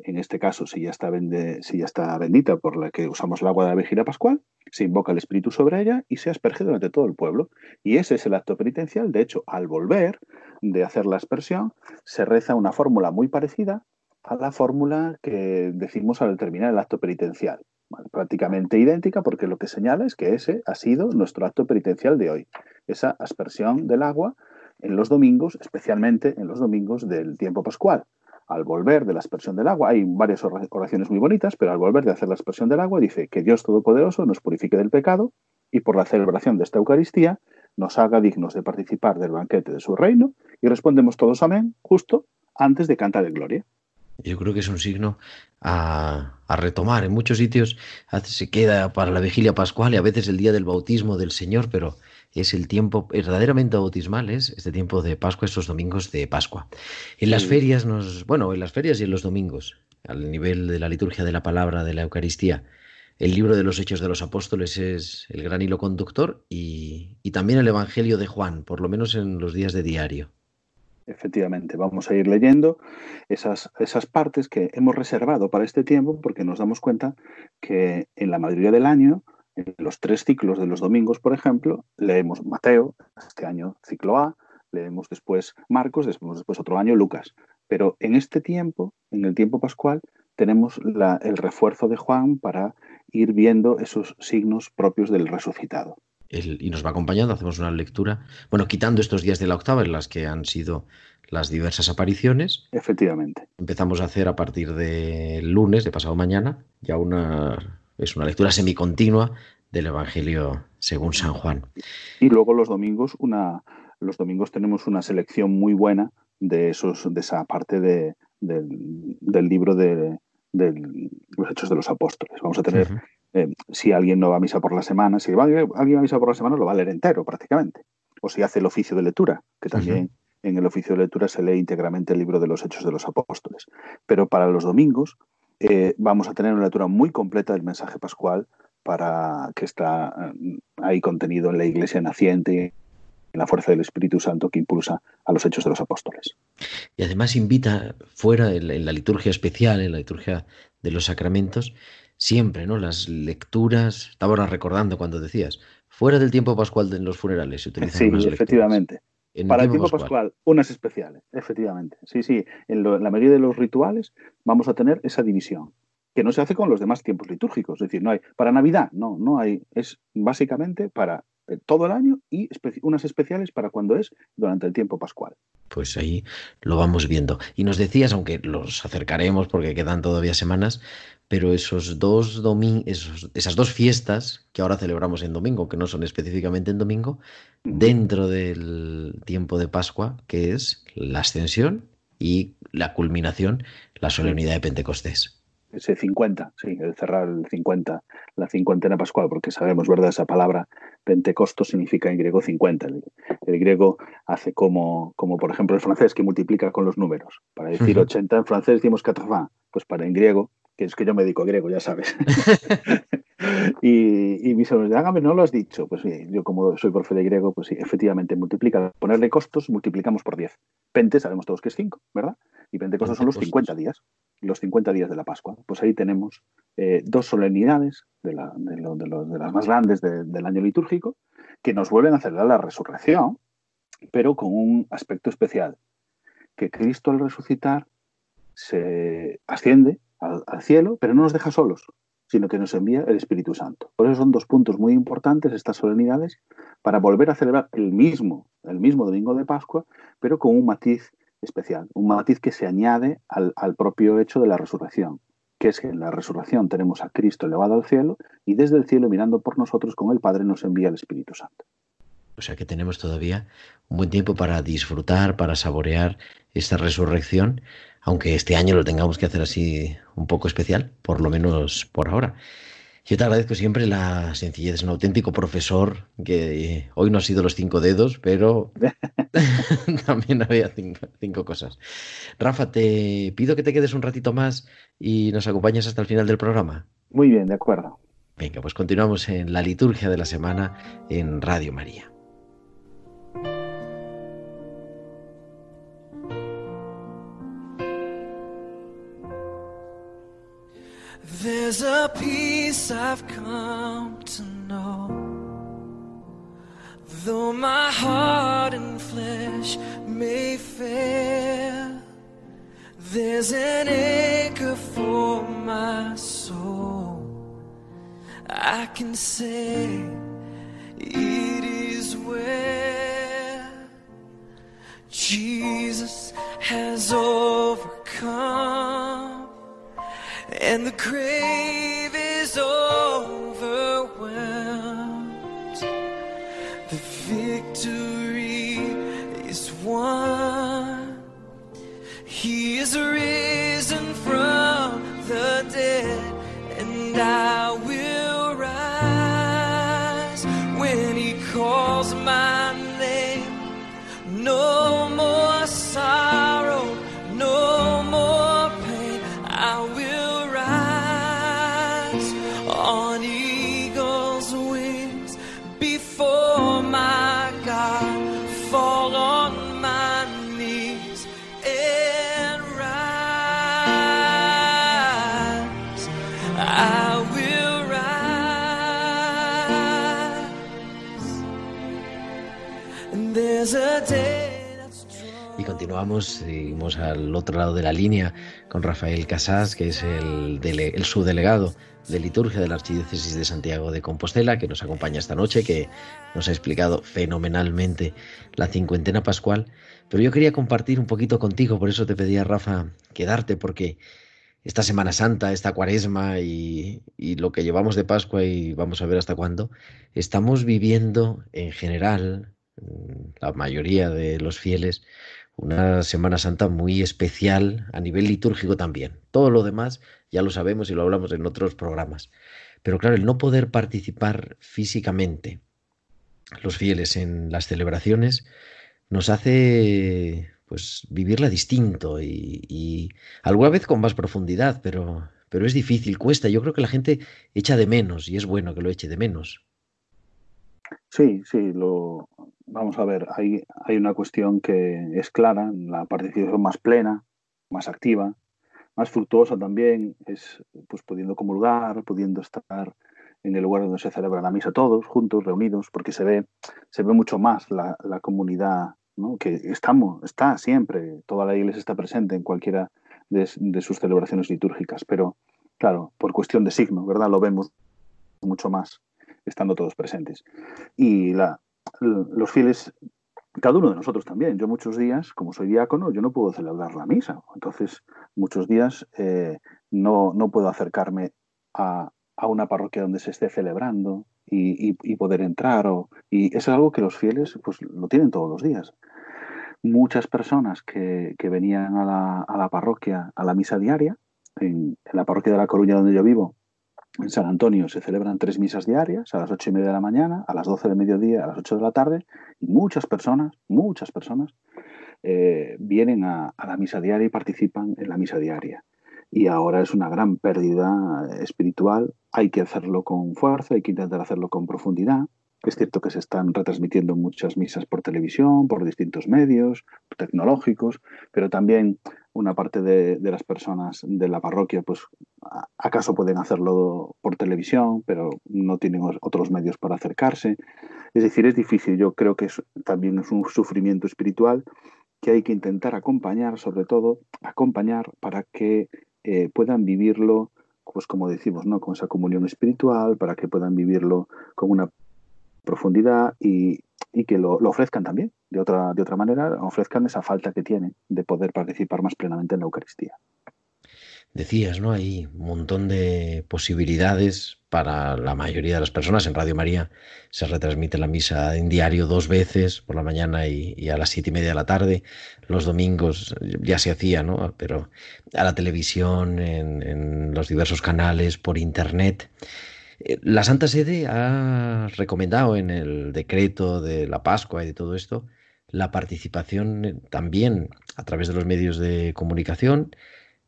en este caso, si ya está bende, si ya está bendita por la que usamos el agua de la vigilia pascual, se invoca el Espíritu sobre ella y se asperge durante todo el pueblo. Y ese es el acto penitencial. De hecho, al volver de hacer la aspersión, se reza una fórmula muy parecida a la fórmula que decimos al terminar el acto penitencial. Bueno, prácticamente idéntica, porque lo que señala es que ese ha sido nuestro acto penitencial de hoy. Esa aspersión del agua en los domingos, especialmente en los domingos del tiempo pascual. Al volver de la aspersión del agua, hay varias oraciones muy bonitas, pero al volver de hacer la aspersión del agua, dice que Dios Todopoderoso nos purifique del pecado y por la celebración de esta Eucaristía nos haga dignos de participar del banquete de su reino, y respondemos todos amén, justo antes de cantar el Gloria. Yo creo que es un signo a, a retomar. En muchos sitios se queda para la vigilia pascual y a veces el día del bautismo del Señor, pero... es el tiempo verdaderamente bautismal, es este tiempo de Pascua, estos domingos de Pascua. En las sí. ferias, nos, bueno, en las ferias y en los domingos, al nivel de la liturgia de la palabra, de la Eucaristía, el libro de los Hechos de los Apóstoles es el gran hilo conductor y, y también el Evangelio de Juan, por lo menos en los días de diario. Efectivamente, vamos a ir leyendo esas, esas partes que hemos reservado para este tiempo porque nos damos cuenta que en la mayoría del año... en los tres ciclos de los domingos, por ejemplo, leemos Mateo, este año ciclo A, leemos después Marcos, después, después otro año Lucas. Pero en este tiempo, en el tiempo pascual, tenemos la, el refuerzo de Juan para ir viendo esos signos propios del resucitado. Él, y nos va acompañando, hacemos una lectura, bueno, quitando estos días de la octava en las que han sido las diversas apariciones. Efectivamente. Empezamos a hacer a partir de lunes, de pasado mañana, ya una... es una lectura semicontinua del Evangelio según San Juan. Y luego los domingos, una, los domingos tenemos una selección muy buena de esos, de esa parte de, de, del libro de, de los Hechos de los Apóstoles. Vamos a tener, uh-huh. eh, si alguien no va a misa por la semana, si va, alguien va a misa por la semana lo va a leer entero prácticamente. O si hace el oficio de lectura, que también... Uh-huh. En el oficio de lectura se lee íntegramente el libro de los Hechos de los Apóstoles. Pero para los domingos Eh, vamos a tener una lectura muy completa del mensaje pascual para que está eh, ahí contenido en la Iglesia naciente, en la fuerza del Espíritu Santo que impulsa a los Hechos de los Apóstoles. Y además invita fuera, en la, en la liturgia especial, en la liturgia de los sacramentos, siempre, ¿no? Las lecturas, estaba ahora recordando cuando decías, fuera del tiempo pascual de los funerales se utilizan. Sí, efectivamente. Lecturas. Para el tiempo pascual, unas especiales, efectivamente. Sí, sí, en, lo, en la mayoría de los rituales vamos a tener esa división. que no se hace con los demás tiempos litúrgicos. Es decir, no hay para Navidad, no, no hay. Es básicamente para todo el año y espe- unas especiales para cuando es durante el tiempo pascual. Pues ahí lo vamos viendo. Y nos decías, aunque los acercaremos porque quedan todavía semanas, pero esos dos domi- esos, esas dos fiestas que ahora celebramos en domingo, que no son específicamente en domingo, dentro del tiempo de Pascua, que es la Ascensión y la culminación, la solemnidad de Pentecostés. Ese cincuenta, sí, el cerrar el cincuenta, la cincuentena pascual, porque sabemos, ¿verdad?, esa palabra Pentecostos significa en griego cincuenta. El, el griego hace como, como, por ejemplo, el francés, que multiplica con los números. Para decir ochenta en francés decimos quatre-vingts, pues para en griego, que es que yo me dedico a griego, ya sabes. y, y mis hermanos, hágame, no lo has dicho. Pues sí, yo como soy profe de griego, pues sí, efectivamente, multiplica. Ponerle costos, multiplicamos por diez. Pente, sabemos todos que es cinco, ¿verdad? Y Pentecostos son los cincuenta días. Los cincuenta días de la Pascua. Pues ahí tenemos eh, dos solemnidades de, la, de, lo, de, lo, de las más grandes de, del año litúrgico, que nos vuelven a celebrar la resurrección, pero con un aspecto especial, que Cristo al resucitar se asciende al, al cielo, pero no nos deja solos, sino que nos envía el Espíritu Santo. Por eso son dos puntos muy importantes estas solemnidades, para volver a celebrar el mismo, el mismo domingo de Pascua, pero con un matiz especial, un matiz que se añade al, al propio hecho de la resurrección, que es que en la resurrección tenemos a Cristo elevado al cielo y desde el cielo mirando por nosotros con el Padre nos envía el Espíritu Santo. O sea que tenemos todavía un buen tiempo para disfrutar, para saborear esta resurrección, aunque este año lo tengamos que hacer así un poco especial, por lo menos por ahora. Yo te agradezco siempre la sencillez, es un auténtico profesor que hoy no ha sido los cinco dedos, pero también había cinco, cinco cosas. Rafa, te pido que te quedes un ratito más y nos acompañes hasta el final del programa. Muy bien, de acuerdo. Venga, pues continuamos en la liturgia de la semana en Radio María. There's a peace I've come to know, though my heart and flesh may fail, there's an anchor for my soul. I can say it is well. Jesus has overcome, and the grave is overwhelmed. The victory is won. He is risen from the dead, and I will rise when he calls my name. No more sorrow, no more pain. I will on eagle's wings before my God, fall on my knees and rise. I will rise. And there's a day that's drawn. Y continuamos, seguimos al otro lado de la línea con Rafael Casas, que es el, dele- el subdelegado de liturgia de la Archidiócesis de Santiago de Compostela, que nos acompaña esta noche, que nos ha explicado fenomenalmente la cincuentena pascual. Pero yo quería compartir un poquito contigo, por eso te pedía, Rafa, quedarte, porque esta Semana Santa, esta Cuaresma y, y lo que llevamos de Pascua, y vamos a ver hasta cuándo, estamos viviendo en general, la mayoría de los fieles, una Semana Santa muy especial a nivel litúrgico también. Todo lo demás ya lo sabemos y lo hablamos en otros programas. Pero claro, el no poder participar físicamente los fieles en las celebraciones nos hace pues vivirla distinto y, y alguna vez con más profundidad, pero, pero es difícil, cuesta. Yo creo que la gente echa de menos y es bueno que lo eche de menos. Sí, sí, lo... vamos a ver, hay, hay una cuestión que es clara, la participación más plena, más activa, más fructuosa también, es pues pudiendo comulgar, pudiendo estar en el lugar donde se celebra la misa todos, juntos, reunidos, porque se ve, se ve mucho más la, la comunidad, ¿no? Que estamos, está siempre, toda la Iglesia está presente en cualquiera de, de sus celebraciones litúrgicas, pero Claro, por cuestión de signo, ¿verdad? Lo vemos mucho más estando todos presentes. Y la, los fieles, cada uno de nosotros también. Yo muchos días, como soy diácono, yo no puedo celebrar la misa. Entonces, muchos días eh, no, no puedo acercarme a, a una parroquia donde se esté celebrando y, y, y poder entrar. O, y eso es algo que los fieles pues, lo tienen todos los días. Muchas personas que, que venían a la, a la parroquia, a la misa diaria, en, en la parroquia de La Coruña donde yo vivo, en San Antonio, se celebran tres misas diarias, a las ocho y media de la mañana, a las doce del mediodía, a las ocho de la tarde, y muchas personas, muchas personas, eh, vienen a, a la misa diaria y participan en la misa diaria. Y ahora es una gran pérdida espiritual, hay que hacerlo con fuerza, hay que intentar hacerlo con profundidad. Es cierto que se están retransmitiendo muchas misas por televisión, por distintos medios tecnológicos, pero también una parte de, de las personas de la parroquia, pues acaso pueden hacerlo por televisión, pero no tienen otros medios para acercarse. Es decir, es difícil. Yo creo que es, también es un sufrimiento espiritual que hay que intentar acompañar, sobre todo acompañar para que eh, puedan vivirlo, pues como decimos, ¿no? Con esa comunión espiritual, para que puedan vivirlo con una profundidad y, y que lo, lo ofrezcan también, de otra, de otra manera, ofrezcan esa falta que tienen de poder participar más plenamente en la Eucaristía. Decías, ¿no? Hay un montón de posibilidades para la mayoría de las personas. En Radio María se retransmite la misa en diario dos veces, por la mañana y, y a las siete y media de la tarde. Los domingos ya se hacía, ¿no? Pero a la televisión, en, en los diversos canales, por internet. La Santa Sede ha recomendado en el decreto de la Pascua y de todo esto la participación también a través de los medios de comunicación,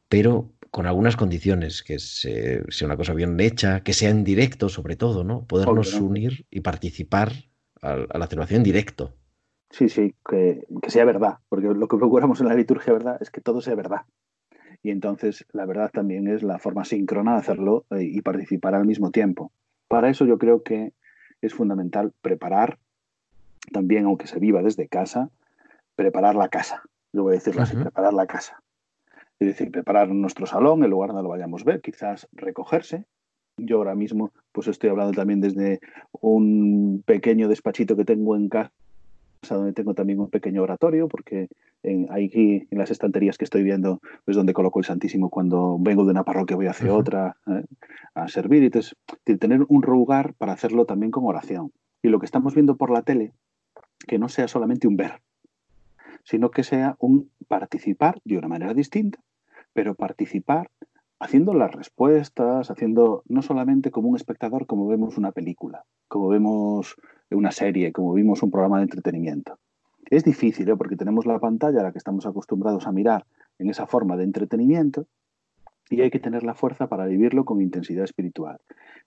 pero con algunas condiciones, que se, sea una cosa bien hecha, que sea en directo sobre todo, ¿no? Podernos Obvio. unir y participar a, a la celebración en directo. Sí, sí, que, que sea verdad, porque lo que procuramos en la liturgia, ¿verdad?, es que todo sea verdad. Y entonces la verdad también es la forma síncrona de hacerlo y participar al mismo tiempo. Para eso yo creo que es fundamental preparar, también aunque se viva desde casa, preparar la casa. Yo voy a decirlo así, preparar la casa. Es decir, preparar nuestro salón, el lugar donde lo vayamos a ver, quizás recogerse. Yo ahora mismo pues estoy hablando también desde un pequeño despachito que tengo en casa, donde tengo también un pequeño oratorio, porque en, aquí en las estanterías que estoy viendo es donde coloco el Santísimo cuando vengo de una parroquia voy hacia otra eh, a servir. Entonces, tener un lugar para hacerlo también con oración. Y lo que estamos viendo por la tele, que no sea solamente un ver, sino que sea un participar de una manera distinta, pero participar haciendo las respuestas, haciendo no solamente como un espectador, como vemos una película, como vemos una serie, como vimos un programa de entretenimiento. Es difícil, ¿eh? Porque tenemos la pantalla a la que estamos acostumbrados a mirar en esa forma de entretenimiento y hay que tener la fuerza para vivirlo con intensidad espiritual.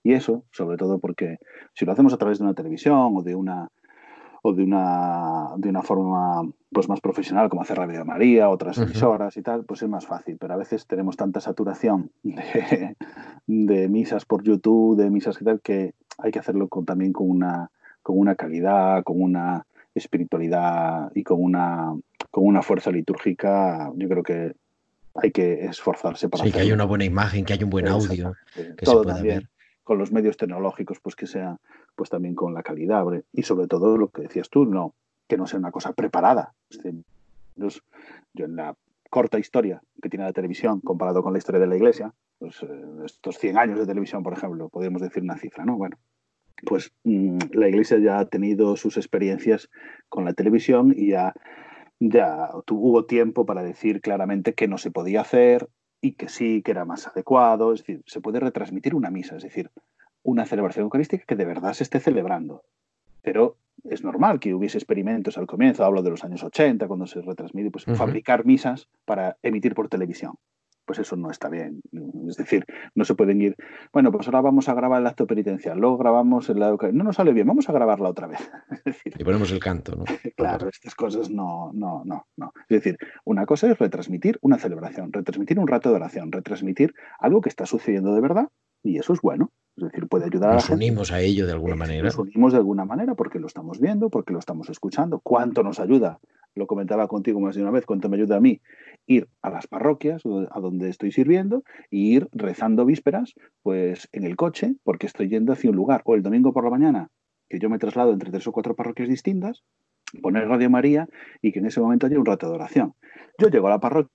Y eso, sobre todo porque si lo hacemos a través de una televisión o de una, o de una, de una forma pues, más profesional, como hacer Radio María, otras emisoras y tal, pues es más fácil. Pero a veces tenemos tanta saturación de, de misas por YouTube, de misas y tal, que hay que hacerlo con, también con una, con una calidad, con una espiritualidad y con una, con una fuerza litúrgica. Yo creo que hay que esforzarse para sí, hacerlo. Que haya una buena imagen, que haya un buen audio, que todo se pueda también ver. Con los medios tecnológicos, pues que sea pues también con la calidad, ¿verdad? Y sobre todo lo que decías tú, no, que no sea una cosa preparada. Yo en la corta historia que tiene la televisión comparado con la historia de la Iglesia, pues, estos cien años de televisión, por ejemplo, podríamos decir una cifra, ¿no? Bueno, pues la Iglesia ya ha tenido sus experiencias con la televisión y ya, ya hubo tiempo para decir claramente que no se podía hacer y que sí, que era más adecuado. Es decir, se puede retransmitir una misa, es decir, una celebración eucarística que de verdad se esté celebrando. Pero es normal que hubiese experimentos al comienzo, hablo de los años ochenta, cuando se retransmite, pues uh-huh. fabricar misas para emitir por televisión. Pues eso no está bien. Es decir, no se pueden ir, bueno, pues ahora vamos a grabar el acto penitencial, luego grabamos el lado, no nos sale bien, vamos a grabarla otra vez. Es decir, y ponemos el canto, ¿no? Claro, estas cosas no, no, no, no. Es decir, una cosa es retransmitir una celebración, retransmitir un rato de oración, retransmitir algo que está sucediendo de verdad, y eso es bueno. Es decir, puede ayudar a la gente. Nos unimos a ello de alguna manera. Nos unimos de alguna manera porque lo estamos viendo, porque lo estamos escuchando. ¿Cuánto nos ayuda? Lo comentaba contigo más de una vez, cuánto me ayuda a mí ir a las parroquias a donde estoy sirviendo y ir rezando vísperas pues en el coche, porque estoy yendo hacia un lugar. O el domingo por la mañana, que yo me traslado entre tres o cuatro parroquias distintas, poner Radio María y que en ese momento haya un rato de oración. Yo llego a la parroquia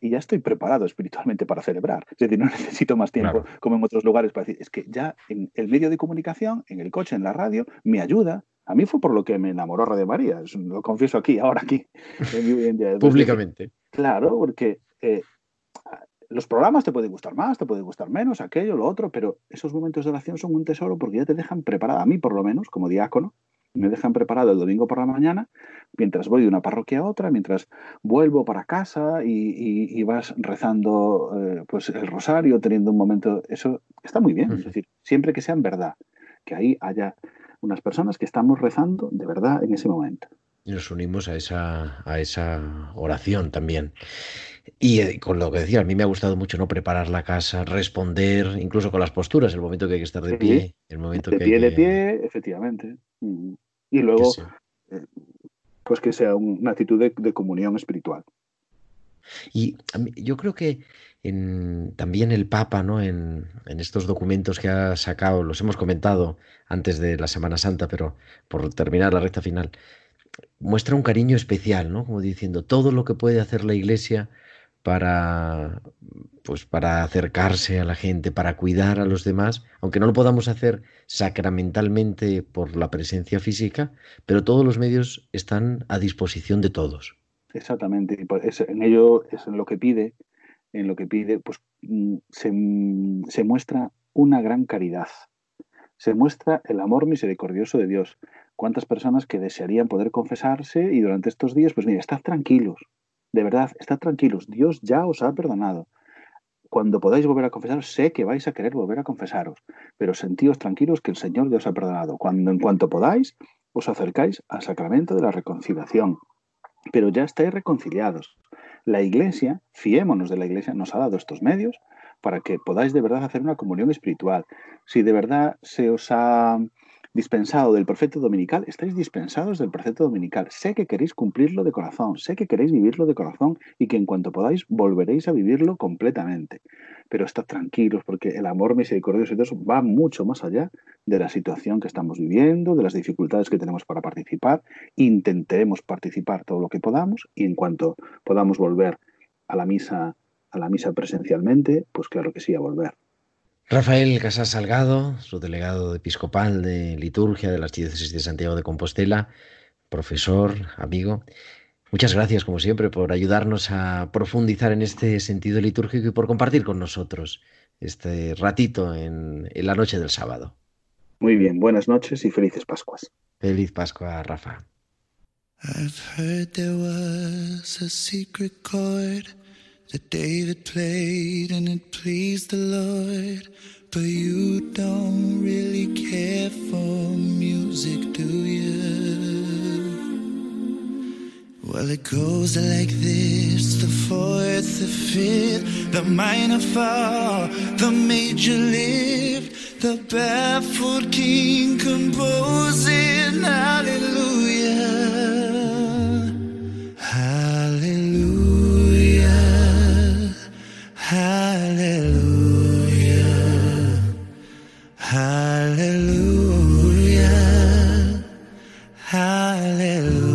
y ya estoy preparado espiritualmente para celebrar. Es decir, no necesito más tiempo, claro, como en otros lugares para decir, es que ya en el medio de comunicación, en el coche, en la radio, me ayuda. A mí fue por lo que me enamoró Radio María, lo confieso aquí, ahora aquí. Públicamente. Claro, porque eh, los programas te pueden gustar más, te pueden gustar menos, aquello, lo otro, pero esos momentos de oración son un tesoro porque ya te dejan preparado, a mí por lo menos, como diácono, me dejan preparado el domingo por la mañana, mientras voy de una parroquia a otra, mientras vuelvo para casa y, y, y vas rezando eh, pues el rosario, teniendo un momento. Eso está muy bien, es decir, siempre que sea en verdad, que ahí haya unas personas que estamos rezando de verdad en ese momento. Nos unimos a esa, a esa oración también. Y eh, con lo que decía, a mí me ha gustado mucho, ¿no? Preparar la casa, responder, incluso con las posturas, el momento que hay que estar de sí, pie, el momento de que pie, hay que... de pie, efectivamente. Y luego, sí, eh, pues que sea una actitud de, de comunión espiritual. Y yo creo que en, también el Papa, ¿no? En, en estos documentos que ha sacado, los hemos comentado antes de la Semana Santa, pero por terminar la recta final, muestra un cariño especial, ¿no? Como diciendo, todo lo que puede hacer la Iglesia para, pues, para acercarse a la gente, para cuidar a los demás, aunque no lo podamos hacer sacramentalmente por la presencia física, pero todos los medios están a disposición de todos. Exactamente, y pues en ello es en lo que pide, en lo que pide, pues se, se muestra una gran caridad, se muestra el amor misericordioso de Dios. Cuántas personas que desearían poder confesarse y durante estos días, pues mira, estad tranquilos, de verdad, estad tranquilos, Dios ya os ha perdonado. Cuando podáis volver a confesaros, sé que vais a querer volver a confesaros, pero sentíos tranquilos que el Señor ya os ha perdonado. Cuando, en cuanto podáis, os acercáis al sacramento de la reconciliación. Pero ya estáis reconciliados. La Iglesia, fiémonos de la Iglesia, nos ha dado estos medios para que podáis de verdad hacer una comunión espiritual. Si de verdad se os ha dispensado del precepto dominical, estáis dispensados del precepto dominical. Sé que queréis cumplirlo de corazón, sé que queréis vivirlo de corazón y que en cuanto podáis volveréis a vivirlo completamente. Pero estad tranquilos porque el amor misericordioso de Dios va mucho más allá de la situación que estamos viviendo, de las dificultades que tenemos para participar. Intentaremos participar todo lo que podamos y en cuanto podamos volver a la misa, a la misa presencialmente, pues claro que sí, a volver. Rafael Casas Salgado, su delegado episcopal de liturgia de la Archidiócesis de Santiago de Compostela, profesor, amigo, muchas gracias como siempre por ayudarnos a profundizar en este sentido litúrgico y por compartir con nosotros este ratito en, en la noche del sábado. Muy bien, buenas noches y felices Pascuas. Feliz Pascua, Rafa. I've heard there was a secret chord that David played and it pleased the Lord, but you don't really care for music, do you? Well, it goes like this, the fourth, the fifth, the minor fall, the major lift, the baffled king composing, hallelujah, hallelujah. Hallelujah, hallelujah, hallelujah.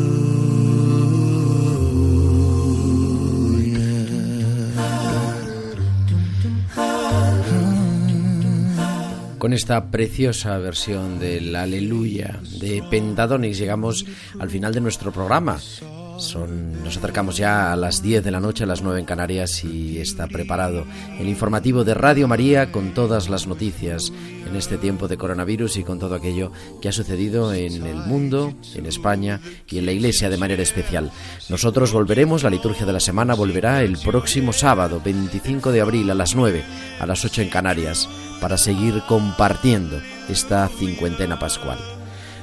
Con esta preciosa versión del Aleluya de Pentatonix llegamos al final de nuestro programa. Son, nos acercamos ya a las diez de la noche, a las nueve en Canarias, y está preparado el informativo de Radio María con todas las noticias en este tiempo de coronavirus y con todo aquello que ha sucedido en el mundo, en España y en la Iglesia de manera especial. Nosotros volveremos, la liturgia de la semana volverá el próximo sábado, veinticinco de abril, a las nueve, a las ocho en Canarias, para seguir compartiendo esta cincuentena pascual.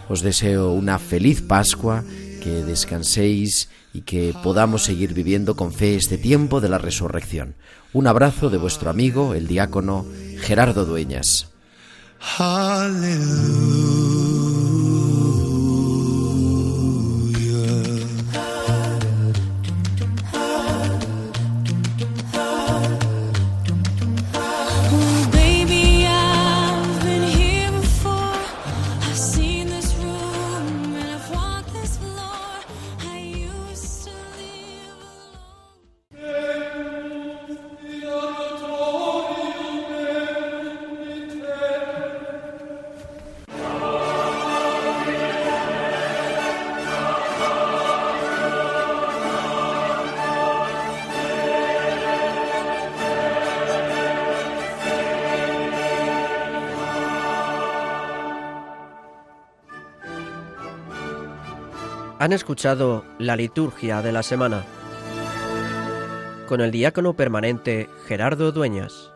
Os deseo una feliz Pascua, que descanséis y que podamos seguir viviendo con fe este tiempo de la resurrección. Un abrazo de vuestro amigo, el diácono Gerardo Dueñas. Hallelujah. Han escuchado la liturgia de la semana con el diácono permanente Gerardo Dueñas.